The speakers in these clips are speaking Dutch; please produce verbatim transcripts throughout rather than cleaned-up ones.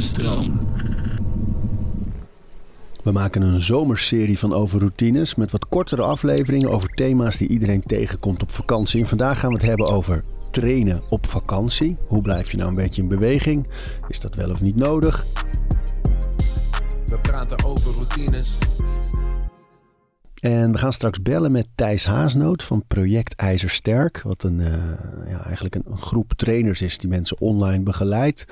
stroom. We maken een zomerserie van over routines met wat kortere afleveringen over thema's die iedereen tegenkomt op vakantie. En vandaag gaan we het hebben over trainen op vakantie. Hoe blijf je nou een beetje in beweging? Is dat wel of niet nodig? We praten over routines. En we gaan straks bellen met Thijs Haasnoot van Project IJzersterk. Wat een, uh, ja, eigenlijk een, een groep trainers is die mensen online begeleidt.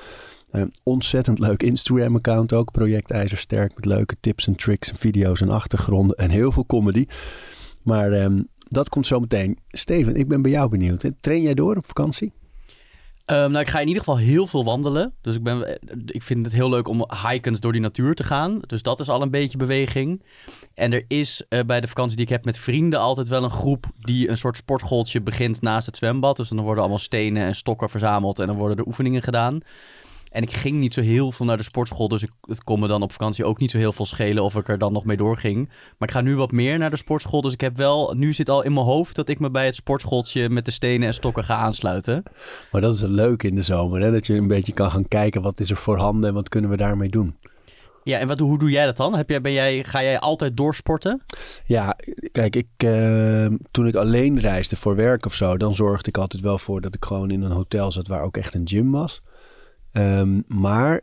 Een ontzettend leuk Instagram-account ook, Project IJzersterk. Met leuke tips en tricks en video's en achtergronden en heel veel comedy. Maar um, dat komt zo meteen. Steven, ik ben bij jou benieuwd. Hè? Train jij door op vakantie? Um, nou, ik ga in ieder geval heel veel wandelen. Dus ik, ben, ik vind het heel leuk om hikens door die natuur te gaan. Dus dat is al een beetje beweging. En er is uh, bij de vakantie die ik heb met vrienden altijd wel een groep die een soort sportgoltje begint naast het zwembad. Dus dan worden allemaal stenen en stokken verzameld en dan worden er oefeningen gedaan. En ik ging niet zo heel veel naar de sportschool, dus ik, het kon me dan op vakantie ook niet zo heel veel schelen of ik er dan nog mee doorging. Maar ik ga nu wat meer naar de sportschool, dus ik heb wel, nu zit al in mijn hoofd dat ik me bij het sportschooltje met de stenen en stokken ga aansluiten. Maar dat is het leuke in de zomer, hè? Dat je een beetje kan gaan kijken wat is er voorhanden en wat kunnen we daarmee doen. Ja, en wat, hoe doe jij dat dan? Heb jij, ben jij, ga jij altijd doorsporten? Ja, kijk, ik, uh, toen ik alleen reisde voor werk of zo, dan zorgde ik altijd wel voor dat ik gewoon in een hotel zat waar ook echt een gym was. Um, maar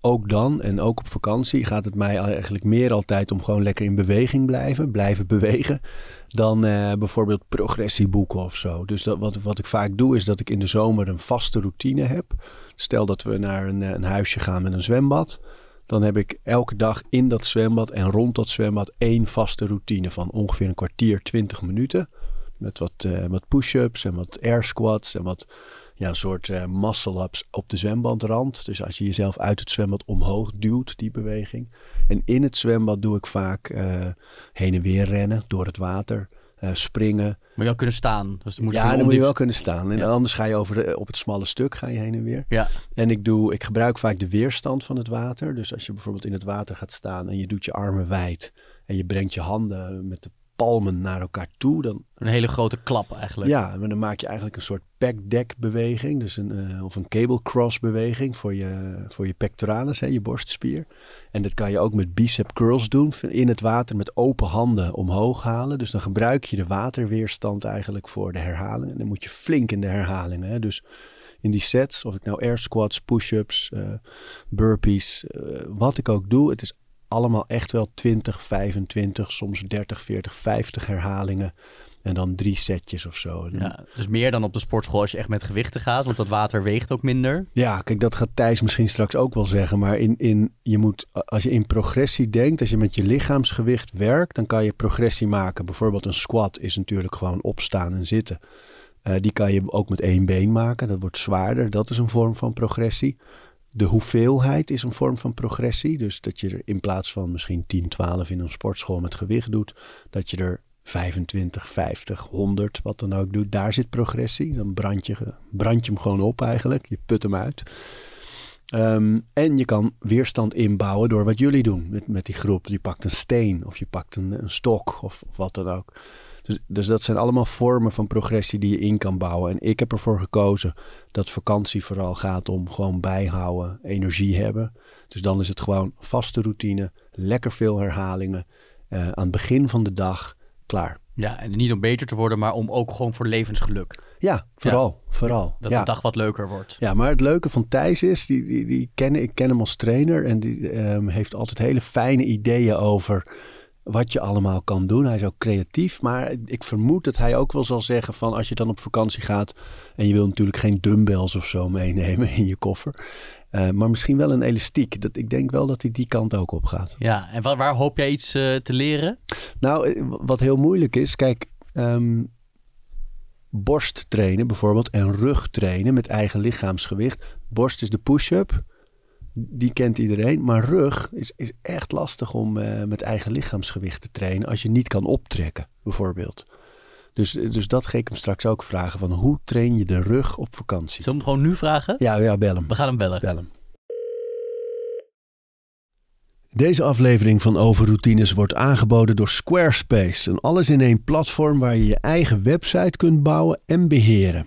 ook dan en ook op vakantie gaat het mij eigenlijk meer altijd om gewoon lekker in beweging blijven, blijven bewegen, dan uh, bijvoorbeeld progressie boeken of zo. Dus dat, wat, wat ik vaak doe is dat ik in de zomer een vaste routine heb. Stel dat we naar een, een huisje gaan met een zwembad, dan heb ik elke dag in dat zwembad en rond dat zwembad één vaste routine van ongeveer een kwartier, twintig minuten. Met wat, uh, wat push-ups en wat air squats en wat... Ja, een soort uh, muscle-ups op de zwembadrand. Dus als je jezelf uit het zwembad omhoog duwt, die beweging. En in het zwembad doe ik vaak uh, heen en weer rennen door het water, uh, springen. Maar je wel kunnen staan. Dus moet ja, dan moet die... je wel kunnen staan. En ja. Anders ga je over, op het smalle stuk ga je heen en weer. Ja. En ik, doe, ik gebruik vaak de weerstand van het water. Dus als je bijvoorbeeld in het water gaat staan en je doet je armen wijd. En je brengt je handen met de palmen naar elkaar toe. Dan... Een hele grote klap eigenlijk. Ja, maar dan maak je eigenlijk een soort pec-deck beweging. Dus een, uh, of een cable cross beweging voor je, voor je pectoralis, hè, je borstspier. En dat kan je ook met bicep curls doen. In het water met open handen omhoog halen. Dus dan gebruik je de waterweerstand eigenlijk voor de herhaling. En dan moet je flink in de herhalingen. Hè. Dus in die sets, of ik nou air squats, push-ups, uh, burpees, uh, wat ik ook doe. Het is allemaal echt wel twintig, vijfentwintig, soms dertig, veertig, vijftig herhalingen. En dan drie setjes of zo. Ja, dus meer dan op de sportschool als je echt met gewichten gaat. Want dat water weegt ook minder. Ja, kijk, dat gaat Thijs misschien straks ook wel zeggen. Maar in, in, je moet, als je in progressie denkt, als je met je lichaamsgewicht werkt, dan kan je progressie maken. Bijvoorbeeld een squat is natuurlijk gewoon opstaan en zitten. Uh, die kan je ook met één been maken. Dat wordt zwaarder. Dat is een vorm van progressie. De hoeveelheid is een vorm van progressie. Dus dat je er in plaats van misschien tien, twaalf in een sportschool met gewicht doet, dat je er vijfentwintig, vijftig, honderd, wat dan ook doet. Daar zit progressie. Dan brand je, brand je hem gewoon op eigenlijk. Je put hem uit. Um, en je kan weerstand inbouwen door wat jullie doen met, met die groep. Je pakt een steen of je pakt een, een stok of, of wat dan ook. Dus, dus dat zijn allemaal vormen van progressie die je in kan bouwen. En ik heb ervoor gekozen dat vakantie vooral gaat om gewoon bijhouden, energie hebben. Dus dan is het gewoon vaste routine, lekker veel herhalingen. Uh, aan het begin van de dag klaar. Ja, en niet om beter te worden, maar om ook gewoon voor levensgeluk. Ja, vooral. Ja. vooral dat ja. de dag wat leuker wordt. Ja, maar het leuke van Thijs is, die, die, die ken, ik ken hem als trainer en die um, heeft altijd hele fijne ideeën over wat je allemaal kan doen. Hij is ook creatief, maar ik vermoed dat hij ook wel zal zeggen van als je dan op vakantie gaat en je wil natuurlijk geen dumbbells of zo meenemen in je koffer. Uh, maar misschien wel een elastiek. Dat, ik denk wel dat hij die kant ook op gaat. Ja, en waar, waar hoop jij iets uh, te leren? Nou, wat heel moeilijk is, kijk, um, borst trainen bijvoorbeeld en rug trainen met eigen lichaamsgewicht. Borst is de push-up. Die kent iedereen, maar rug is, is echt lastig om uh, met eigen lichaamsgewicht te trainen als je niet kan optrekken, bijvoorbeeld. Dus, dus dat ga ik hem straks ook vragen van hoe train je de rug op vakantie? Zullen we hem gewoon nu vragen? Ja, ja, bel hem. We gaan hem bellen. Bel hem. Deze aflevering van Over Routines wordt aangeboden door Squarespace. Een alles in één platform waar je je eigen website kunt bouwen en beheren.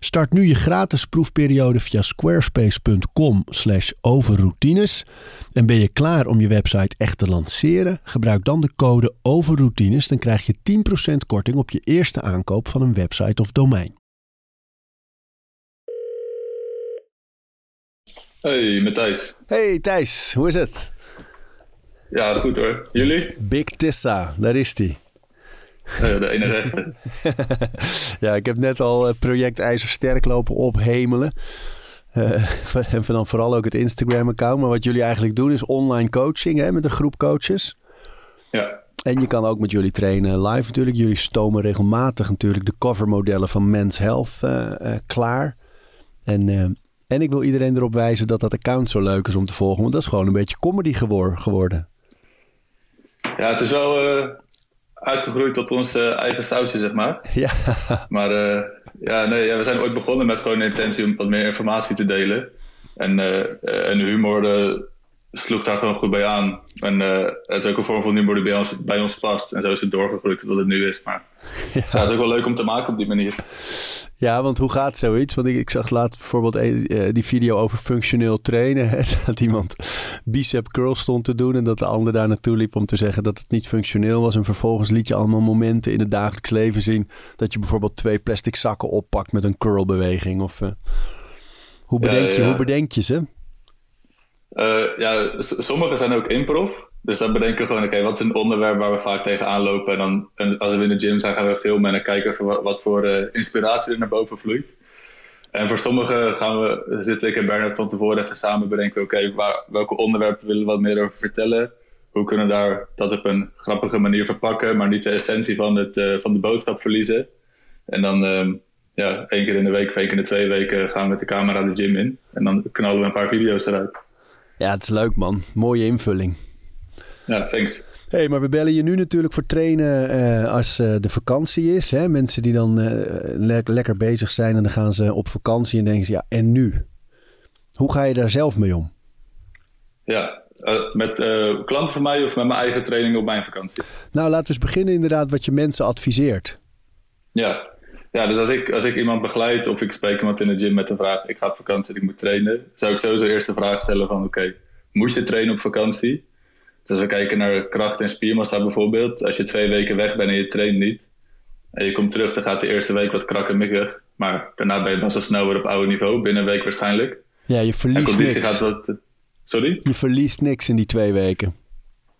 Start nu je gratis proefperiode via squarespace.com slash overroutines. En ben je klaar om je website echt te lanceren? Gebruik dan de code overroutines. Dan krijg je tien procent korting op je eerste aankoop van een website of domein. Hey, met Thijs. Hey Thijs, hoe is het? Ja, is goed hoor. Jullie? Big Tissa, daar is die. De ene rechter. Ja, ik heb net al Project IJzersterk lopen ophemelen. Uh, en dan vooral ook het Instagram-account. Maar wat jullie eigenlijk doen is online coaching, hè, met een groep coaches. Ja. En je kan ook met jullie trainen live natuurlijk. Jullie stomen regelmatig natuurlijk de covermodellen van Men's Health uh, uh, klaar. En, uh, en ik wil iedereen erop wijzen dat dat account zo leuk is om te volgen. Want dat is gewoon een beetje comedy gewor- geworden. Ja, het is wel... Uh... uitgegroeid tot ons uh, eigen sausje, zeg maar. Ja. Maar uh, ja, nee, ja, we zijn ooit begonnen met gewoon de intentie om wat meer informatie te delen. En, uh, en humor uh, sloeg daar gewoon goed bij aan. En uh, het is ook een vorm van humor die bij ons, bij ons past. En zo is het doorgegroeid tot wat het nu is. Maar ja. Ja, het is ook wel leuk om te maken op die manier. Ja, want hoe gaat zoiets? Want ik, ik zag laatst bijvoorbeeld uh, die video over functioneel trainen. Hè? Dat iemand bicep curl stond te doen en dat de ander daar naartoe liep om te zeggen dat het niet functioneel was. En vervolgens liet je allemaal momenten in het dagelijks leven zien dat je bijvoorbeeld twee plastic zakken oppakt met een curlbeweging. Of, uh, hoe, bedenk ja, ja. Je, hoe bedenk je ze? Uh, ja, sommige zijn ook improv. Dus dan bedenken we gewoon, oké, okay, wat is een onderwerp waar we vaak tegenaan lopen? En dan, en als we in de gym zijn, gaan we filmen en dan kijken wat, wat voor uh, inspiratie er naar boven vloeit. En voor sommigen gaan we, zitten ik en Bernard van tevoren even samen bedenken, oké, okay, waar, welke onderwerpen willen we wat meer over vertellen? Hoe kunnen we daar dat op een grappige manier verpakken, maar niet de essentie van, het, uh, van de boodschap verliezen? En dan, um, ja, één keer in de week of één keer in de twee weken gaan we met de camera de gym in. En dan knallen we een paar video's eruit. Ja, het is leuk man. Mooie invulling. Ja, thanks. Hey, maar we bellen je nu natuurlijk voor trainen uh, als uh, de vakantie is. Hè? Mensen die dan uh, le- lekker bezig zijn en dan gaan ze op vakantie en denken ze, ja, en nu? Hoe ga je daar zelf mee om? Ja, uh, met uh, klanten van mij of met mijn eigen training op mijn vakantie? Nou, laten we eens beginnen inderdaad wat je mensen adviseert. Ja, ja dus als ik, als ik iemand begeleid of ik spreek iemand in de gym met de vraag, ik ga op vakantie en ik moet trainen, zou ik sowieso eerst de vraag stellen van, oké, okay, moet je trainen op vakantie? Dus als we kijken naar kracht en spiermassa bijvoorbeeld. Als je twee weken weg bent en je traint niet. En je komt terug, dan gaat de eerste week wat krakkemikkig. Maar daarna ben je dan zo snel weer op oude niveau. Binnen een week waarschijnlijk. Ja, je verliest niks. Gaat wat, sorry? Je verliest niks in die twee weken.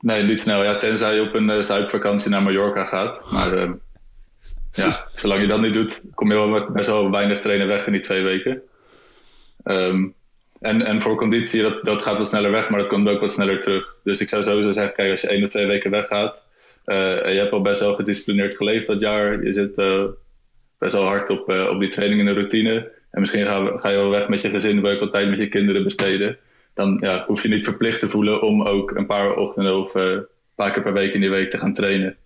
Nee, niet snel. Ja, tenzij je op een uh, zuidvakantie naar Mallorca gaat. Maar uh, ja, zolang je dat niet doet, kom je wel best wel weinig trainen weg in die twee weken. Um, En, en voor conditie, dat, dat gaat wat sneller weg, maar dat komt ook wat sneller terug. Dus ik zou sowieso zeggen, kijk, als je één of twee weken weggaat... Uh, en je hebt al best wel gedisciplineerd geleefd dat jaar. Je zit uh, best wel hard op, uh, op die training en de routine. En misschien ga, ga je wel weg met je gezin, wil je wat tijd met je kinderen besteden. Dan ja, hoef je niet verplicht te voelen om ook een paar ochtenden of uh, een paar keer per week in die week te gaan trainen.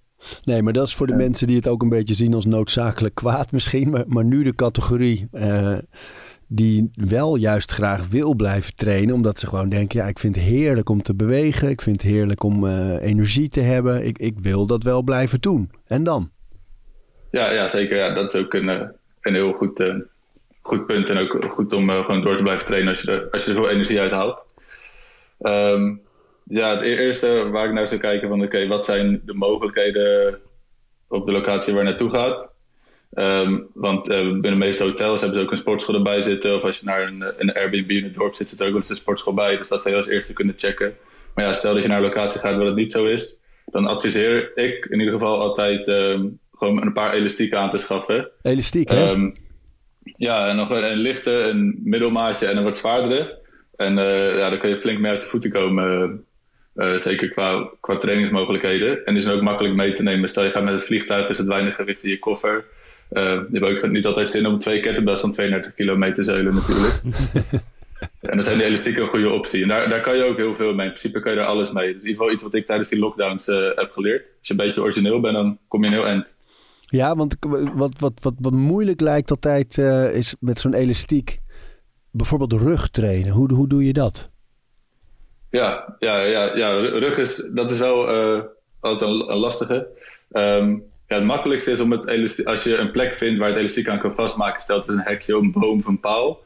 Nee, maar dat is voor de ja. mensen die het ook een beetje zien als noodzakelijk kwaad misschien. Maar, maar nu de categorie... Uh... die wel juist graag wil blijven trainen... omdat ze gewoon denken... ja, ik vind het heerlijk om te bewegen... ik vind het heerlijk om uh, energie te hebben... Ik, ik wil dat wel blijven doen. En dan? Ja, ja zeker. Ja, dat is ook een, een heel goed, uh, goed punt... en ook goed om uh, gewoon door te blijven trainen... als je er, als je er veel energie uit haalt. Um, ja, het eerste waar ik naar zou kijken... van oké, okay, wat zijn de mogelijkheden... op de locatie waar je naartoe gaat... Um, want uh, in de meeste hotels hebben ze ook een sportschool erbij zitten. Of als je naar een, een Airbnb in het dorp zit, zit er ook wel eens een sportschool bij. Dus dat zou je als eerste kunnen checken. Maar ja, stel dat je naar een locatie gaat waar dat niet zo is. Dan adviseer ik in ieder geval altijd um, gewoon een paar elastieken aan te schaffen. Elastiek, hè? Um, ja, en nog een, een lichte, een middelmaatje en een wat zwaardere. En uh, ja, dan kun je flink mee uit de voeten komen. Uh, uh, zeker qua, qua trainingsmogelijkheden. En die zijn ook makkelijk mee te nemen. Stel je gaat met het vliegtuig, is het weinig gewicht in je koffer. Uh, je hebt ook niet altijd zin om twee kettlebells van tweeëndertig kilo mee te zeulen natuurlijk. En dat is een elastiek een goede optie. En daar, daar kan je ook heel veel mee. In principe kan je daar alles mee. Dus in ieder geval iets wat ik tijdens die lockdowns uh, heb geleerd. Als je een beetje origineel bent, dan kom je een heel eind. Ja, want wat, wat, wat, wat moeilijk lijkt altijd uh, is met zo'n elastiek. Bijvoorbeeld rug trainen. Hoe, hoe doe je dat? Ja, ja, ja, ja, rug is, dat is wel uh, altijd een, een lastige. Um, ja, het makkelijkste is om het elastiek, als je een plek vindt waar het elastiek aan kan vastmaken. Stel het is een hekje, een boom of een paal.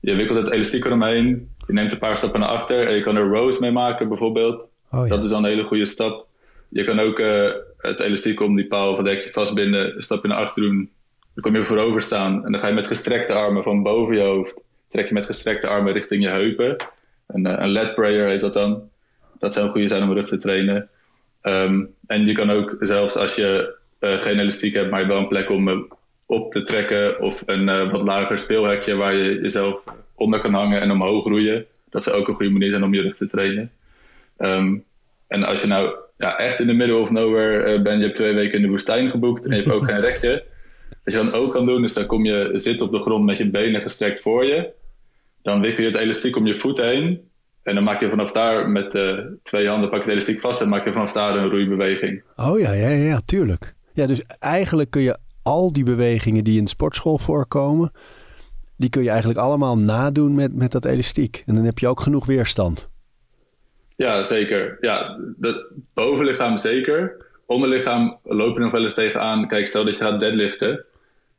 Je wikkelt het elastiek eromheen. Je neemt een paar stappen naar achter. En je kan er rows mee maken bijvoorbeeld. Oh, ja. Dat is dan een hele goede stap. Je kan ook uh, het elastiek om die paal of het hekje vastbinden. Een stapje naar achter doen. Dan kom je voorover staan. En dan ga je met gestrekte armen van boven je hoofd. Trek je met gestrekte armen richting je heupen. Een, uh, een lat prayer heet dat dan. Dat zou een goede zijn om rug te trainen. Um, en je kan ook zelfs als je uh, geen elastiek hebt. Maar je wel een plek om... Uh, op te trekken of een uh, wat lager speelhekje waar je jezelf onder kan hangen en omhoog roeien. Dat zou ook een goede manier zijn om je rug te trainen. Um, en als je nou ja, echt in de middle of nowhere uh, bent, je hebt twee weken in de woestijn geboekt en je hebt ook geen rekje. Wat je dan ook kan doen, is dan kom je zitten op de grond met je benen gestrekt voor je. Dan wikkel je het elastiek om je voet heen. En dan maak je vanaf daar met uh, twee handen pak je het elastiek vast en maak je vanaf daar een roeibeweging. Oh ja, ja, ja, tuurlijk. Ja, dus eigenlijk kun je al die bewegingen die in sportschool voorkomen, die kun je eigenlijk allemaal nadoen met, met dat elastiek. En dan heb je ook genoeg weerstand. Ja, zeker. Ja, dat bovenlichaam zeker. Onderlichaam loop je nog wel eens tegenaan. Kijk, stel dat je gaat deadliften.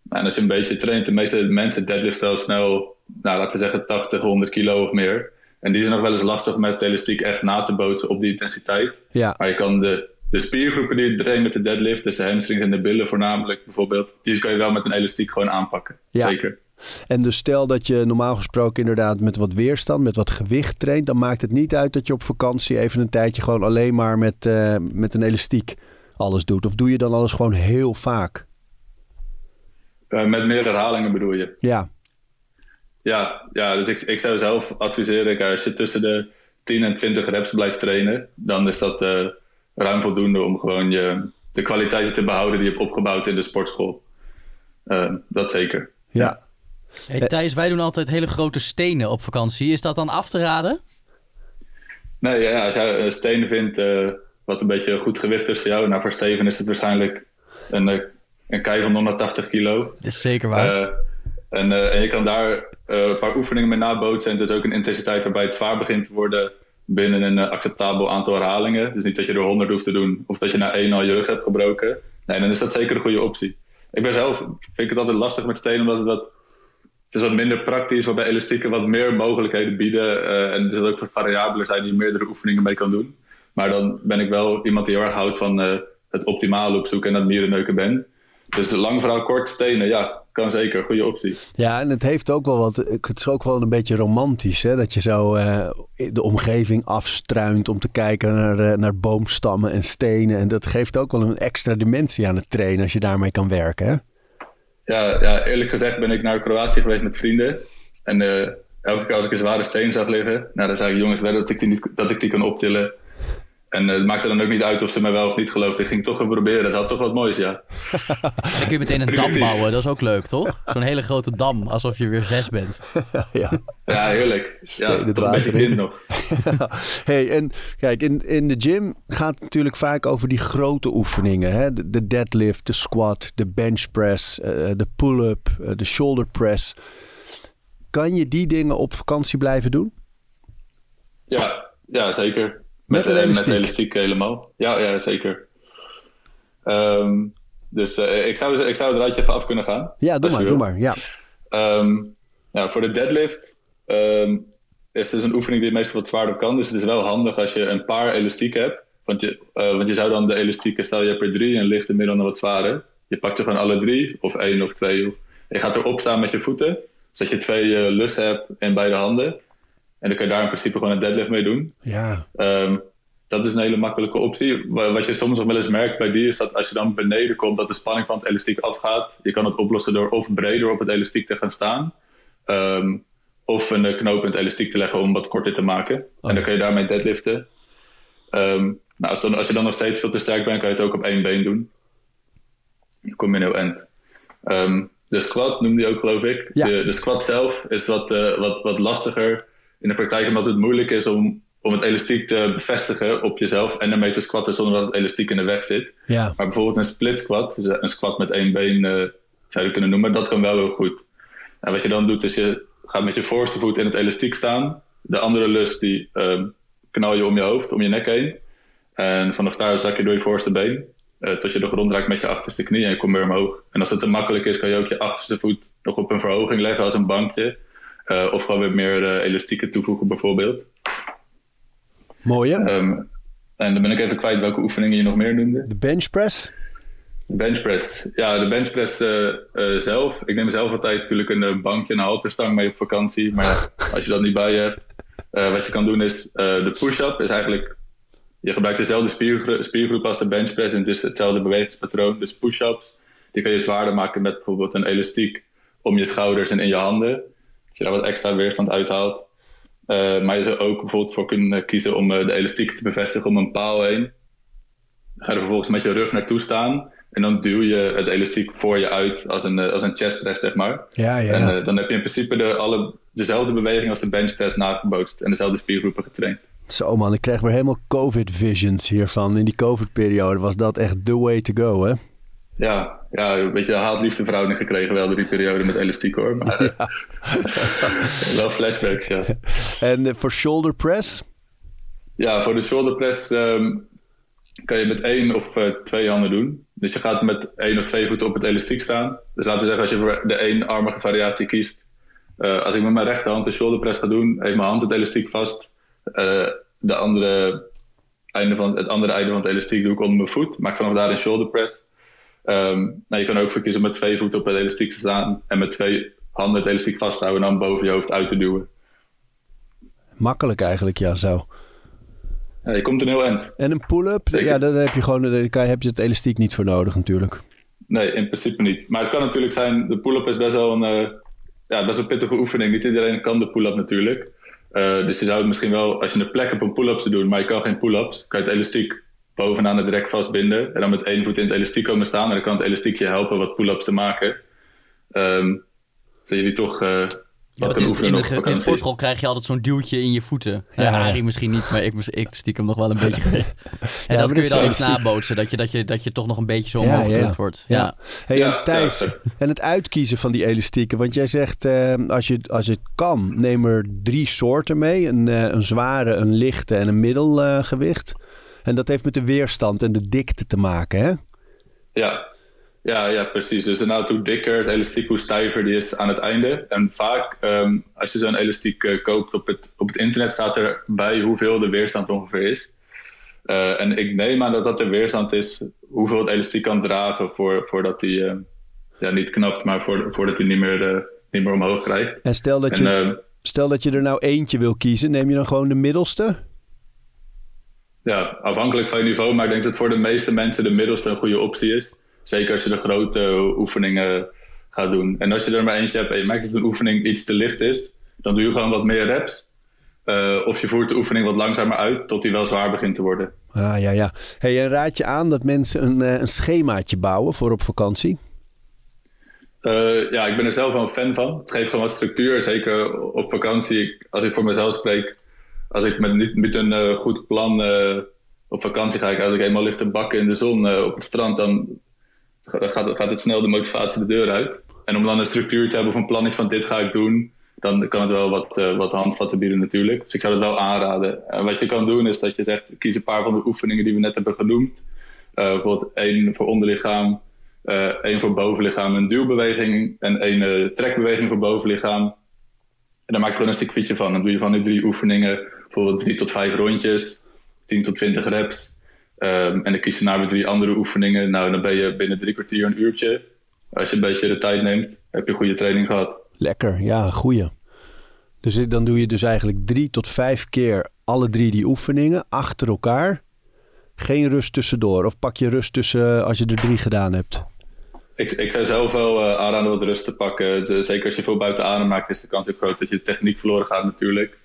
En als je een beetje traint, de meeste mensen deadliften wel snel, nou, laten we zeggen tachtig, honderd kilo of meer. En die is nog wel eens lastig met het elastiek echt na te bootsen op die intensiteit. Ja. Maar je kan de... De spiergroepen die je traint met de deadlift, dus de hamstrings en de billen voornamelijk bijvoorbeeld, die kan je wel met een elastiek gewoon aanpakken. Ja. Zeker. En dus stel dat je normaal gesproken inderdaad met wat weerstand, met wat gewicht traint, dan maakt het niet uit dat je op vakantie even een tijdje gewoon alleen maar met, uh, met een elastiek alles doet. Of doe je dan alles gewoon heel vaak? Uh, met meer herhalingen bedoel je? Ja. Ja, ja dus ik, ik zou zelf adviseren, als je tussen de tien en twintig reps blijft trainen, dan is dat... Uh, ruim voldoende om gewoon je, de kwaliteiten te behouden die je hebt opgebouwd in de sportschool. Uh, dat zeker. Ja. Hey, Thijs, wij doen altijd hele grote stenen op vakantie. Is dat dan af te raden? Nee, ja, als jij een steen vindt uh, wat een beetje goed gewicht is voor jou. Nou, voor Steven is het waarschijnlijk een, een kei van honderdtachtig kilo. Dat is zeker waar. Uh, en, uh, en je kan daar uh, een paar oefeningen mee nabootsen. En dus ook een intensiteit waarbij het zwaar begint te worden binnen een acceptabel aantal herhalingen. Dus niet dat je er honderd hoeft te doen of dat je na één al je rug hebt gebroken. Nee, dan is dat zeker een goede optie. Ik ben zelf, vind het altijd lastig met stenen, omdat het wat, het is wat minder praktisch, waarbij elastieken wat meer mogelijkheden bieden. Uh, en er ook wat variabeler zijn die meerdere oefeningen mee kan doen. Maar dan ben ik wel iemand die heel erg houdt van uh, het optimale opzoeken en dat mierenneuken ben. Dus lang verhaal kort, stenen, ja, kan zeker. Goede optie. Ja, en het heeft ook wel wat... Het is ook wel een beetje romantisch, hè? Dat je zo uh, de omgeving afstruint om te kijken naar, uh, naar boomstammen en stenen. En dat geeft ook wel een extra dimensie aan het trainen als je daarmee kan werken, hè? Ja, ja, eerlijk gezegd ben ik naar Kroatië geweest met vrienden. En uh, elke keer als ik een zware steen zag liggen, nou, dan zei ik, jongens, wel dat ik die, niet, dat ik die kan optillen. En het maakte dan ook niet uit of ze mij wel of niet geloofden. Ik ging toch even proberen. Dat had toch wat moois, ja. Dan kun je meteen een dam bouwen. Dat is ook leuk, toch? Zo'n hele grote dam. Alsof je weer zes bent. Ja, ja, heerlijk. Ja, toch een beetje in nog. Hey, en kijk, in, in de gym gaat het natuurlijk vaak over die grote oefeningen, hè? De, de deadlift, de squat, de bench press, uh, de pull-up, uh, de shoulder press. Kan je die dingen op vakantie blijven doen? Ja, ja zeker. Met, met, een met elastiek helemaal. Ja, ja zeker. Um, dus uh, ik, zou, ik zou het eruit even af kunnen gaan. Ja, doe maar, doe maar. Ja. Um, nou, voor de deadlift um, is dus een oefening die meestal wat zwaarder kan. Dus het is wel handig als je een paar elastieken hebt. Want je, uh, want je zou dan de elastieken, stel je hebt er drie en licht en dan wat zwaarder. Je pakt ze gewoon alle drie, of één of twee. Of, je gaat erop staan met je voeten, zodat je twee uh, lussen hebt in beide handen. En dan kun je daar in principe gewoon een deadlift mee doen. Ja. Um, dat is een hele makkelijke optie. Wat je soms nog wel eens merkt bij die is dat als je dan beneden komt, dat de spanning van het elastiek afgaat. Je kan het oplossen door of breder op het elastiek te gaan staan. Um, of een knoop in het elastiek te leggen om wat korter te maken. Oh, ja. En dan kun je daarmee deadliften. Um, nou, als, dan, als je dan nog steeds veel te sterk bent, kan je het ook op één been doen. Dan kom je in heel eind. Um, de squat noemde je ook, geloof ik. Ja. De, de squat zelf is wat, uh, wat, wat lastiger. in de praktijk omdat het moeilijk is om, om het elastiek te bevestigen op jezelf en ermee te squatten zonder dat het elastiek in de weg zit. Ja. Maar bijvoorbeeld een split squat, dus een squat met één been uh, zou je kunnen noemen, dat kan wel heel goed. En wat je dan doet is je gaat met je voorste voet in het elastiek staan. De andere lust die uh, knal je om je hoofd, om je nek heen. En vanaf daar zak je door je voorste been. Uh, tot je de grond raakt met je achterste knie en je komt weer omhoog. En als het te makkelijk is, kan je ook je achterste voet nog op een verhoging leggen als een bankje. Uh, of gewoon weer meer uh, elastieken toevoegen bijvoorbeeld. Mooi hè? Um, en dan ben ik even kwijt welke oefeningen je nog meer noemde. De benchpress? Benchpress. Ja, de benchpress uh, uh, zelf. Ik neem zelf altijd natuurlijk een bankje en een halterstang mee op vakantie. Maar als je dat niet bij je hebt. Uh, wat je kan doen is, uh, de push-up is eigenlijk... Je gebruikt dezelfde spiergro- spiergroep als de benchpress en het is hetzelfde bewegingspatroon. Dus push-ups, die kan je zwaarder maken met bijvoorbeeld een elastiek om je schouders en in je handen. Dat je daar wat extra weerstand uithaalt. Uh, maar je zou ook bijvoorbeeld voor kunnen kiezen om uh, de elastiek te bevestigen om een paal heen. Dan ga je er vervolgens met je rug naartoe staan en dan duw je het elastiek voor je uit als een, uh, als een chestpress, zeg maar. Ja, ja. En uh, dan heb je in principe de, alle, dezelfde beweging als de benchpress nagebootst en dezelfde spiergroepen getraind. Zo man, ik kreeg weer helemaal COVID-visions hiervan. In die COVID-periode was dat echt the way to go, hè? Ja, ja een beetje haat-liefdeverhouding gekregen wel door die periode met elastiek, hoor. Maar, ja. Wel flashbacks, ja. En voor shoulder press? Ja, voor de shoulder press um, kan je met één of uh, twee handen doen. Dus je gaat met één of twee voeten op het elastiek staan. Dus laten we zeggen, als je voor de eenarmige variatie kiest. Uh, als ik met mijn rechterhand de shoulder press ga doen, heeft mijn hand het elastiek vast... Uh, de andere einde van, het andere einde van het elastiek doe ik onder mijn voet. Maak vanaf daar een shoulder press. Um, nou, je kan ook voor kiezen om met twee voeten op het elastiek te staan. En met twee handen het elastiek vasthouden. En dan boven je hoofd uit te duwen. Makkelijk eigenlijk, ja, zo. Ja, je komt een heel eind. En een pull-up? Zeker. Ja, daar heb je gewoon daar heb je het elastiek niet voor nodig natuurlijk. Nee, in principe niet. Maar het kan natuurlijk zijn, de pull-up is best wel een, uh, ja, best wel pittige oefening. Niet iedereen kan de pull-up natuurlijk. Uh, dus je zou het misschien wel, als je een plek hebt om pull-ups te doen, maar je kan geen pull-ups, kan je het elastiek bovenaan het rek vastbinden en dan met één voet in het elastiek komen staan en dan kan het elastiek je helpen wat pull-ups te maken. Um, zodat jullie toch uh, wat ja, kunnen oefenen op vakantie. In de sportschool krijg je altijd zo'n duwtje in je voeten. Ja, ja, ja. Ari misschien niet, maar ik, ik stiekem nog wel een beetje geweest. En ja, dat kun je dan eens nabootsen, dat je, dat, je, dat je toch nog een beetje zo omhoog gedrukt ja, ja. wordt. Ja. Ja. Hey, ja, en Thijs, ja. en het uitkiezen van die elastieken. Want jij zegt, uh, als je, als het kan, neem er drie soorten mee. Een, uh, een zware, een lichte en een middelgewicht. Uh, en dat heeft met de weerstand en de dikte te maken, hè? Ja. Ja, ja, precies. Dus inderdaad, hoe dikker het elastiek, hoe stijver die is aan het einde. En vaak, um, als je zo'n elastiek uh, koopt op het, op het internet, staat er bij hoeveel de weerstand ongeveer is. Uh, en ik neem aan dat dat de weerstand is hoeveel het elastiek kan dragen voor, voordat hij uh, ja, niet knapt, maar voor, voordat hij niet meer, uh, niet meer omhoog krijgt. En, stel dat, en je, uh, stel dat je er nou eentje wil kiezen, neem je dan gewoon de middelste? Ja, afhankelijk van je niveau, maar ik denk dat voor de meeste mensen de middelste een goede optie is. Zeker als je de grote oefeningen gaat doen. En als je er maar eentje hebt en je merkt dat een oefening iets te licht is, dan doe je gewoon wat meer reps. Uh, of je voert de oefening wat langzamer uit tot die wel zwaar begint te worden. Ah ja, ja. Hey, en raad je aan dat mensen een, een schemaatje bouwen voor op vakantie? Uh, ja, ik ben er zelf wel een fan van. Het geeft gewoon wat structuur. Zeker op vakantie, als ik voor mezelf spreek, als ik met, met een uh, goed plan uh, op vakantie ga, ik, als ik helemaal ligt te bakken in de zon uh, op het strand, dan Gaat het, gaat het snel de motivatie de deur uit. En om dan een structuur te hebben of een planning van dit ga ik doen, dan kan het wel wat, uh, wat handvatten bieden natuurlijk. Dus ik zou het wel aanraden. En wat je kan doen is dat je zegt, kies een paar van de oefeningen die we net hebben genoemd. Uh, bijvoorbeeld één voor onderlichaam, uh, één voor bovenlichaam, een duwbeweging en één uh, trekbeweging voor bovenlichaam. En dan maak je gewoon een circuitje van. Dan doe je van die drie oefeningen, bijvoorbeeld drie tot vijf rondjes, tien tot twintig reps. Um, en dan kies je naar weer drie andere oefeningen. Nou, dan ben je binnen drie kwartier, een uurtje. Als je een beetje de tijd neemt, heb je goede training gehad. Lekker, ja, goeie. Dus dan doe je dus eigenlijk drie tot vijf keer alle drie die oefeningen achter elkaar. Geen rust tussendoor. Of pak je rust tussen als je er drie gedaan hebt? Ik, ik zou zelf wel uh, aanraden wat rust te pakken. Zeker als je veel buiten adem maakt, is de kans ook groot dat je techniek verloren gaat natuurlijk.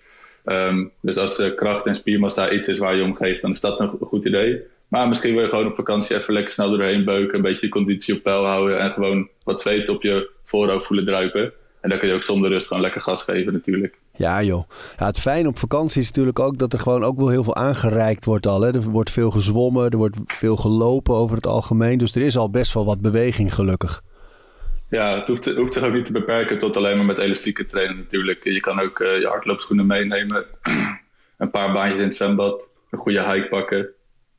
Um, dus als de kracht en spiermassa iets is waar je om geeft, dan is dat een go- goed idee. Maar misschien wil je gewoon op vakantie even lekker snel doorheen beuken, een beetje je conditie op peil houden en gewoon wat zweet op je voorhoofd voelen druipen. En dan kun je ook zonder rust gewoon lekker gas geven natuurlijk. Ja joh, ja, het fijn op vakantie is natuurlijk ook dat er gewoon ook wel heel veel aangereikt wordt al. Hè. Er wordt veel gezwommen, er wordt veel gelopen over het algemeen. Dus er is al best wel wat beweging gelukkig. Ja, het hoeft, het hoeft zich ook niet te beperken tot alleen maar met elastieken trainen natuurlijk. Je kan ook uh, je hardloopschoenen meenemen, een paar baantjes in het zwembad, een goede hike pakken,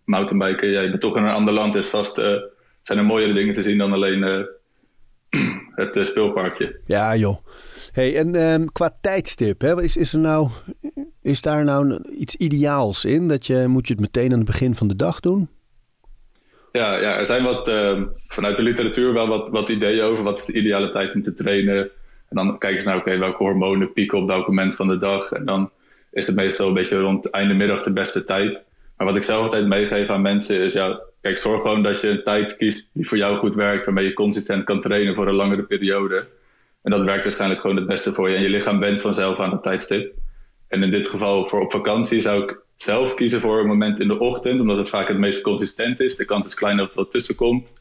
mountainbiken. Ja, je bent toch in een ander land, dus vast uh, zijn er mooiere dingen te zien dan alleen... Uh, Het uh, speelparkje. Ja joh. Hey, en um, qua tijdstip, hè, is, is, er nou, is daar nou iets ideaals in? Dat je, moet je het meteen aan het begin van de dag doen? Ja, ja er zijn wat, uh, vanuit de literatuur wel wat, wat ideeën over wat is de ideale tijd om te trainen. En dan kijken ze naar oké, welke hormonen pieken op welk moment van de dag. En dan is het meestal een beetje rond einde middag de beste tijd. Maar wat ik zelf altijd meegeef aan mensen is... ja, kijk, zorg gewoon dat je een tijd kiest die voor jou goed werkt... waarmee je consistent kan trainen voor een langere periode. En dat werkt waarschijnlijk gewoon het beste voor je. En je lichaam bent vanzelf aan het tijdstip. En in dit geval voor op vakantie zou ik zelf kiezen voor een moment in de ochtend... omdat het vaak het meest consistent is. De kans is klein dat er wat tussen komt.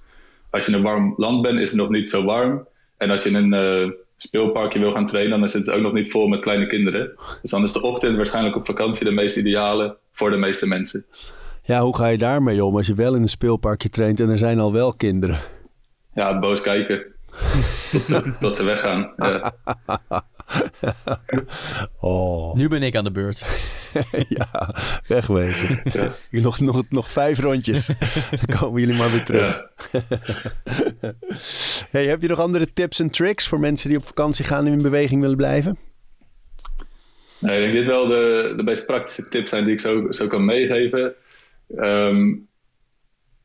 Als je in een warm land bent, is het nog niet zo warm. En als je in een uh, speelparkje wil gaan trainen... dan is het ook nog niet vol met kleine kinderen. Dus dan is de ochtend waarschijnlijk op vakantie de meest ideale... voor de meeste mensen. Ja, hoe ga je daarmee om als je wel in een speelparkje traint en er zijn al wel kinderen? Ja, boos kijken. tot, ze, tot ze weggaan. Ja. Oh. Nu ben ik aan de beurt. Ja, wegwezen. Ja. Nog, nog, nog vijf rondjes. Dan komen jullie maar weer terug. Ja. Hey, heb je nog andere tips en tricks voor mensen die op vakantie gaan en in beweging willen blijven? Nee, ik denk dit wel de, de meest praktische tips zijn die ik zo, zo kan meegeven. Um,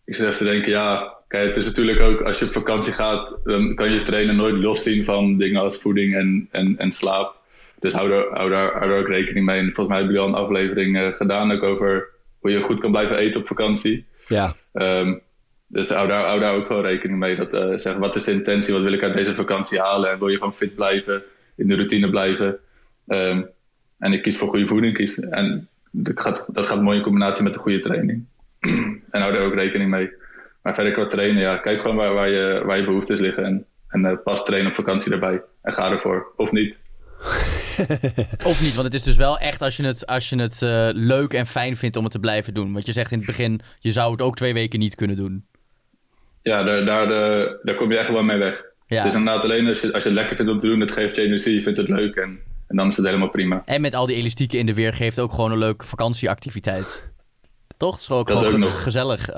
ik zit even te denken, ja, kijk, het is natuurlijk ook als je op vakantie gaat, dan kan je trainen nooit loszien van dingen als voeding en, en, en slaap. Dus hou daar, hou, daar, hou daar ook rekening mee. En volgens mij hebben jullie al een aflevering uh, gedaan ook over hoe je goed kan blijven eten op vakantie. Ja. Um, dus hou daar, hou daar ook gewoon rekening mee. Dat, uh, zeg, wat is de intentie? Wat wil ik uit deze vakantie halen? En wil je gewoon fit blijven? In de routine blijven? Um, En ik kies voor goede voeding. Kies, en dat gaat, dat gaat mooi in combinatie met een goede training. En hou daar ook rekening mee. Maar verder qua trainen, ja, kijk gewoon waar, waar, je, waar je behoeftes liggen. En, en uh, pas trainen op vakantie erbij. En ga ervoor. Of niet. Of niet, want het is dus wel echt als je het, als je het uh, leuk en fijn vindt om het te blijven doen. Want je zegt in het begin, je zou het ook twee weken niet kunnen doen. Ja, daar, daar, uh, daar kom je echt wel mee weg. Ja. Dus inderdaad alleen als je, als je het lekker vindt om te doen, het geeft je energie, je vindt het leuk en... En dan is het helemaal prima. En met al die elastieken in de weer geeft ook gewoon een leuke vakantieactiviteit. Toch? Het is ook dat gewoon ook nog gezellig.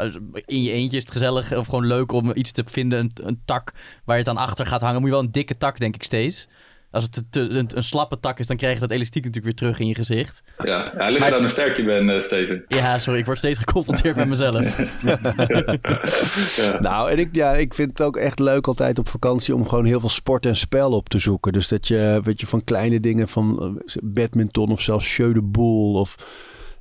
In je eentje is het gezellig of gewoon leuk om iets te vinden. Een, een tak waar je het aan achter gaat hangen. Moet je wel een dikke tak, denk ik steeds. Als het te, een, een slappe tak is, dan krijg je dat elastiek natuurlijk weer terug in je gezicht. Ja, ja ligt aan hoe sterk je bent, uh, Steven. Ja, sorry, ik word steeds geconfronteerd met mezelf. Ja. Nou, en ik, ja, ik vind het ook echt leuk altijd op vakantie om gewoon heel veel sport en spel op te zoeken. Dus dat je, weet je, van kleine dingen, van badminton of zelfs jeu de boule of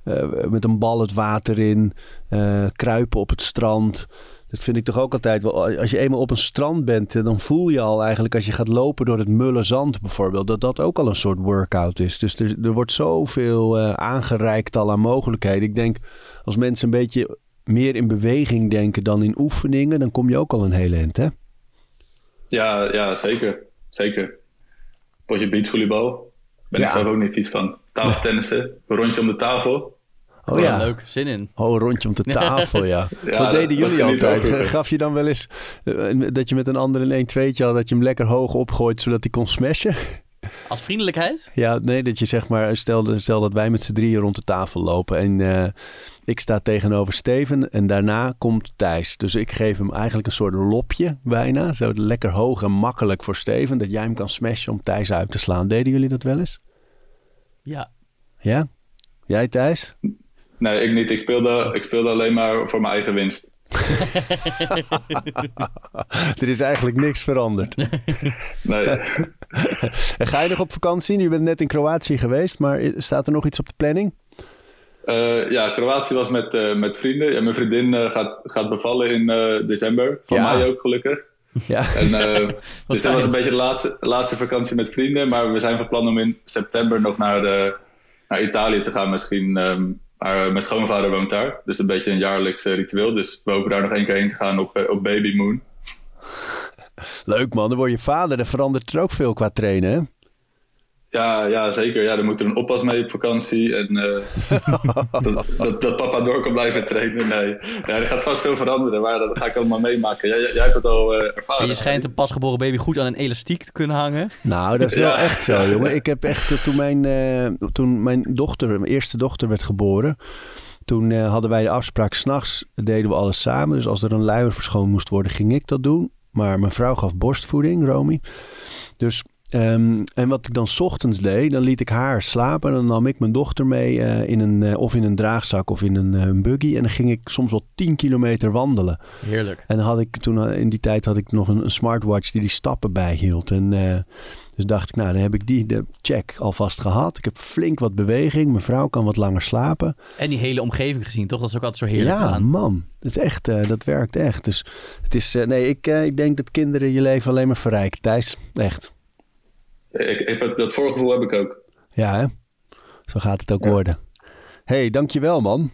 uh, met een bal het water in, uh, kruipen op het strand... Dat vind ik toch ook altijd wel. Als je eenmaal op een strand bent, dan voel je al eigenlijk als je gaat lopen door het mulle zand bijvoorbeeld, dat dat ook al een soort workout is. Dus er, er wordt zoveel uh, aangereikt al aan mogelijkheden. Ik denk, als mensen een beetje meer in beweging denken dan in oefeningen, dan kom je ook al een hele eind, hè? Ja, ja, zeker. Zeker. Potje beachvolleybal. Ben ja. ik zelf ook niet iets van. Tafeltennissen, een rondje om de tafel. Oh ja, ja, leuk. Zin in. Oh, een rondje om de tafel, ja. Ja wat deden jullie altijd? Gaf je dan wel eens uh, dat je met een ander een één tweetje had, dat je hem lekker hoog opgooit, zodat hij kon smashen? Als vriendelijkheid? Ja, nee, dat je zeg maar, stel, stel dat wij met z'n drieën rond de tafel lopen en uh, ik sta tegenover Steven en daarna komt Thijs. Dus ik geef hem eigenlijk een soort lopje bijna, zo lekker hoog en makkelijk voor Steven, dat jij hem kan smashen om Thijs uit te slaan. Deden jullie dat wel eens? Ja. Ja? Jij, Thijs? Nee, ik niet. Ik speelde, ik speelde alleen maar voor mijn eigen winst. Er is eigenlijk niks veranderd. Nee. En ga je nog op vakantie? Je bent net in Kroatië geweest, maar staat er nog iets op de planning? Uh, ja, Kroatië was met, uh, met vrienden. Ja, mijn vriendin uh, gaat, gaat bevallen in uh, december. Van ja. mij ook, gelukkig. Ja. En, uh, dus dat was een beetje de laatste, laatste vakantie met vrienden. Maar we zijn van plan om in september nog naar, de, naar Italië te gaan misschien... Um, Maar mijn schoonvader woont daar, dus een beetje een jaarlijks ritueel. Dus we hopen daar nog één keer heen te gaan op, op Baby Moon. Leuk man, dan word je vader, dan verandert er ook veel qua trainen, hè? Ja, ja, zeker. Ja, dan moet er een oppas mee op vakantie. En uh, dat, dat, dat papa door kan blijven trainen. Nee, ja, er gaat vast veel veranderen. Maar dat ga ik allemaal meemaken. Jij, jij hebt het al uh, ervaren. En je schijnt een pasgeboren baby goed aan een elastiek te kunnen hangen. Nou, dat is wel ja. echt zo, jongen. Ik heb echt, uh, toen, mijn, uh, toen mijn dochter, mijn eerste dochter werd geboren... Toen uh, hadden wij de afspraak, 's nachts deden we alles samen. Dus als er een luier verschoond moest worden, ging ik dat doen. Maar mijn vrouw gaf borstvoeding, Romy. Dus... Um, en wat ik dan 's ochtends deed, dan liet ik haar slapen en dan nam ik mijn dochter mee uh, in een, uh, of in een draagzak of in een, uh, een buggy en dan ging ik soms wel tien kilometer wandelen. Heerlijk. En had ik toen in die tijd had ik nog een, een smartwatch die die stappen bijhield en uh, dus dacht ik, nou dan heb ik die de check alvast gehad. Ik heb flink wat beweging, mijn vrouw kan wat langer slapen. En die hele omgeving gezien, toch? Dat is ook altijd zo heerlijk aan. Ja, man. Het is echt, uh, dat werkt echt. Dus het is, uh, nee, ik, uh, ik denk dat kinderen je leven alleen maar verrijken, Thijs. Echt. Ik, ik, dat voorgevoel heb ik ook. Ja, hè? Zo gaat het ook ja. worden. Hé, hey, dankjewel man.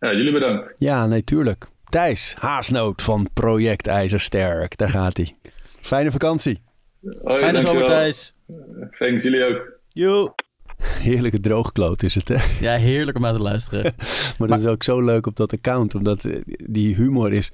Ja, jullie bedankt. Ja, natuurlijk. Nee, Thijs Haasnoot van Project IJzersterk. Daar gaat hij. Fijne vakantie. Hoi, fijne zomer Thijs. Thanks, jullie ook. Yo. Heerlijke droogkloot is het, hè? Ja, heerlijk om aan te luisteren. maar, maar dat is ook zo leuk op dat account, omdat die humor is...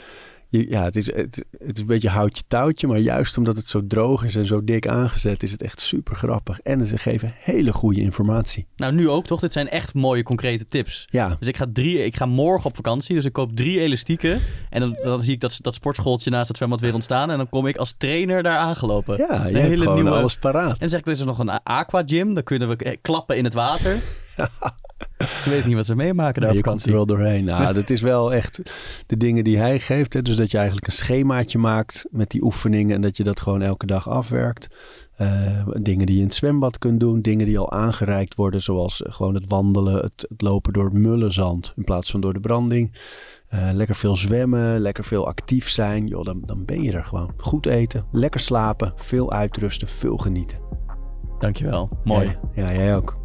Ja, het is, het, het is een beetje houtje touwtje, maar juist omdat het zo droog is en zo dik aangezet, is het echt super grappig. En ze geven hele goede informatie. Nou, nu ook toch? Dit zijn echt mooie concrete tips. Ja. Dus ik ga, drie, ik ga morgen op vakantie, dus ik koop drie elastieken. En dan, dan zie ik dat, dat sportschooltje naast het zwembad weer ontstaan. En dan kom ik als trainer daar aangelopen. Ja, je hebt gewoon nieuwe... alles paraat. En dan zeg ik, er is nog een aqua gym, dan kunnen we klappen in het water. Ze weten niet wat ze meemaken daar op vakantie. Je komt er wel doorheen. Nou, dat is wel echt de dingen die hij geeft. Hè? Dus dat je eigenlijk een schemaatje maakt met die oefeningen. En dat je dat gewoon elke dag afwerkt. Uh, dingen die je in het zwembad kunt doen. Dingen die al aangereikt worden. Zoals gewoon het wandelen. Het, het lopen door mullenzand. In plaats van door de branding. Uh, lekker veel zwemmen. Lekker veel actief zijn. Joh, dan, dan ben je er gewoon. Goed eten. Lekker slapen. Veel uitrusten. Veel genieten. Dankjewel. Mooi. Ja, ja jij ook.